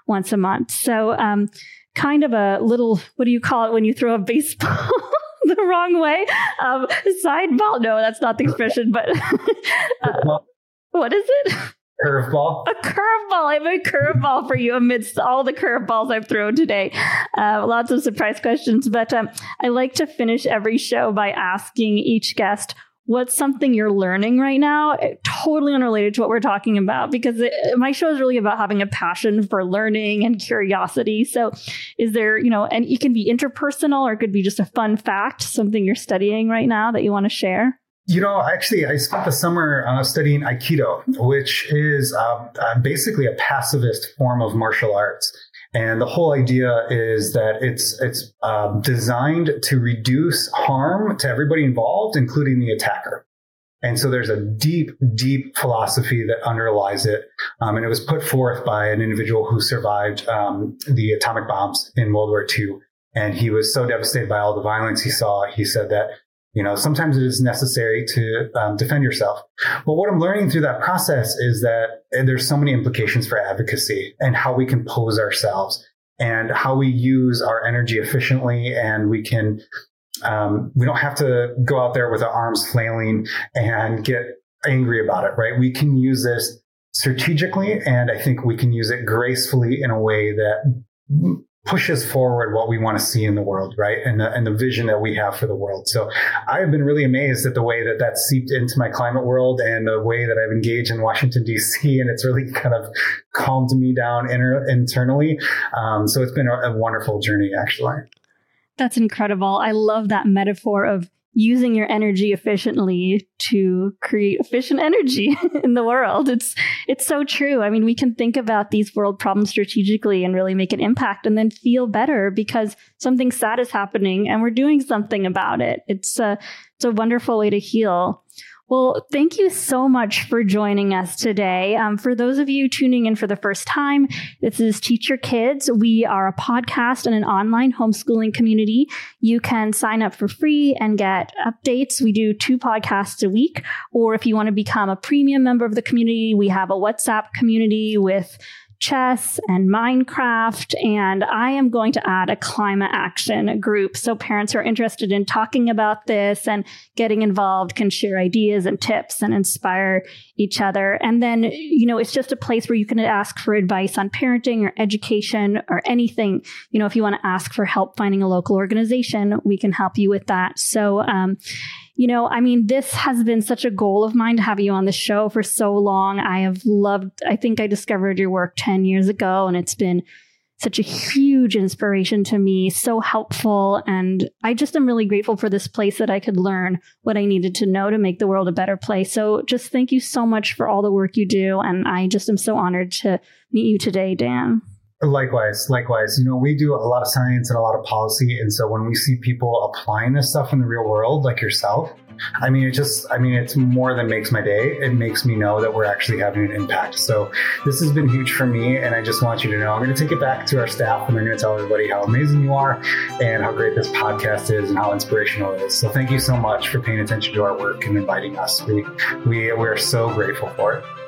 once a month. So um, kind of a little, what do you call it when you throw a baseball the wrong way? Um, sideball. No, that's not the expression, but uh, what is it? Curveball. A curveball. I have a curveball for you amidst all the curveballs I've thrown today. Uh, lots of surprise questions. But um, I like to finish every show by asking each guest, what's something you're learning right now? Totally unrelated to what we're talking about, because it, my show is really about having a passion for learning and curiosity. So is there, you know, and it can be interpersonal or it could be just a fun fact, something you're studying right now that you want to share? You know, actually, I spent the summer uh, studying Aikido, which is uh, uh, basically a pacifist form of martial arts. And the whole idea is that it's it's uh, designed to reduce harm to everybody involved, including the attacker. And so there's a deep, deep philosophy that underlies it. Um, and it was put forth by an individual who survived um, the atomic bombs in World War Two. And he was so devastated by all the violence he saw, he said that, you know, sometimes it is necessary to um, defend yourself. But what I'm learning through that process is that there's so many implications for advocacy and how we can pose ourselves and how we use our energy efficiently. And we can, um, we don't have to go out there with our arms flailing and get angry about it, right? We can use this strategically, and I think we can use it gracefully in a way that pushes forward what we want to see in the world, right? And the, and the vision that we have for the world. So I've been really amazed at the way that that's seeped into my climate world and the way that I've engaged in Washington, D C, and it's really kind of calmed me down inter- internally. Um, so it's been a, a wonderful journey, actually. That's incredible. I love that metaphor of using your energy efficiently to create efficient energy in the world. It's it's so true. I mean, we can think about these world problems strategically and really make an impact and then feel better because something sad is happening and we're doing something about it. It's a, it's a wonderful way to heal. Well, thank you so much for joining us today. Um, for those of you tuning in for the first time, this is Teach Your Kids. We are a podcast and an online homeschooling community. You can sign up for free and get updates. We do two podcasts a week, or if you want to become a premium member of the community, we have a WhatsApp community with chess and Minecraft, and I am going to add a climate action group. So parents who are interested in talking about this and getting involved can share ideas and tips and inspire each other. And then, you know, it's just a place where you can ask for advice on parenting or education or anything. You know, if you want to ask for help finding a local organization, we can help you with that. So, um, you know, I mean, this has been such a goal of mine to have you on the show for so long. I have loved, I think I discovered your work ten years ago, and it's been such a huge inspiration to me, so helpful. And I just am really grateful for this place that I could learn what I needed to know to make the world a better place. So just thank you so much for all the work you do. And I just am so honored to meet you today, Dan. Likewise, likewise. You know, we do a lot of science and a lot of policy. And so when we see people applying this stuff in the real world, like yourself, I mean, it just, I mean, it's more than makes my day. It makes me know that we're actually having an impact. So this has been huge for me. And I just want you to know, I'm going to take it back to our staff and they're going to tell everybody how amazing you are and how great this podcast is and how inspirational it is. So thank you so much for paying attention to our work and inviting us. We, we, we're so grateful for it.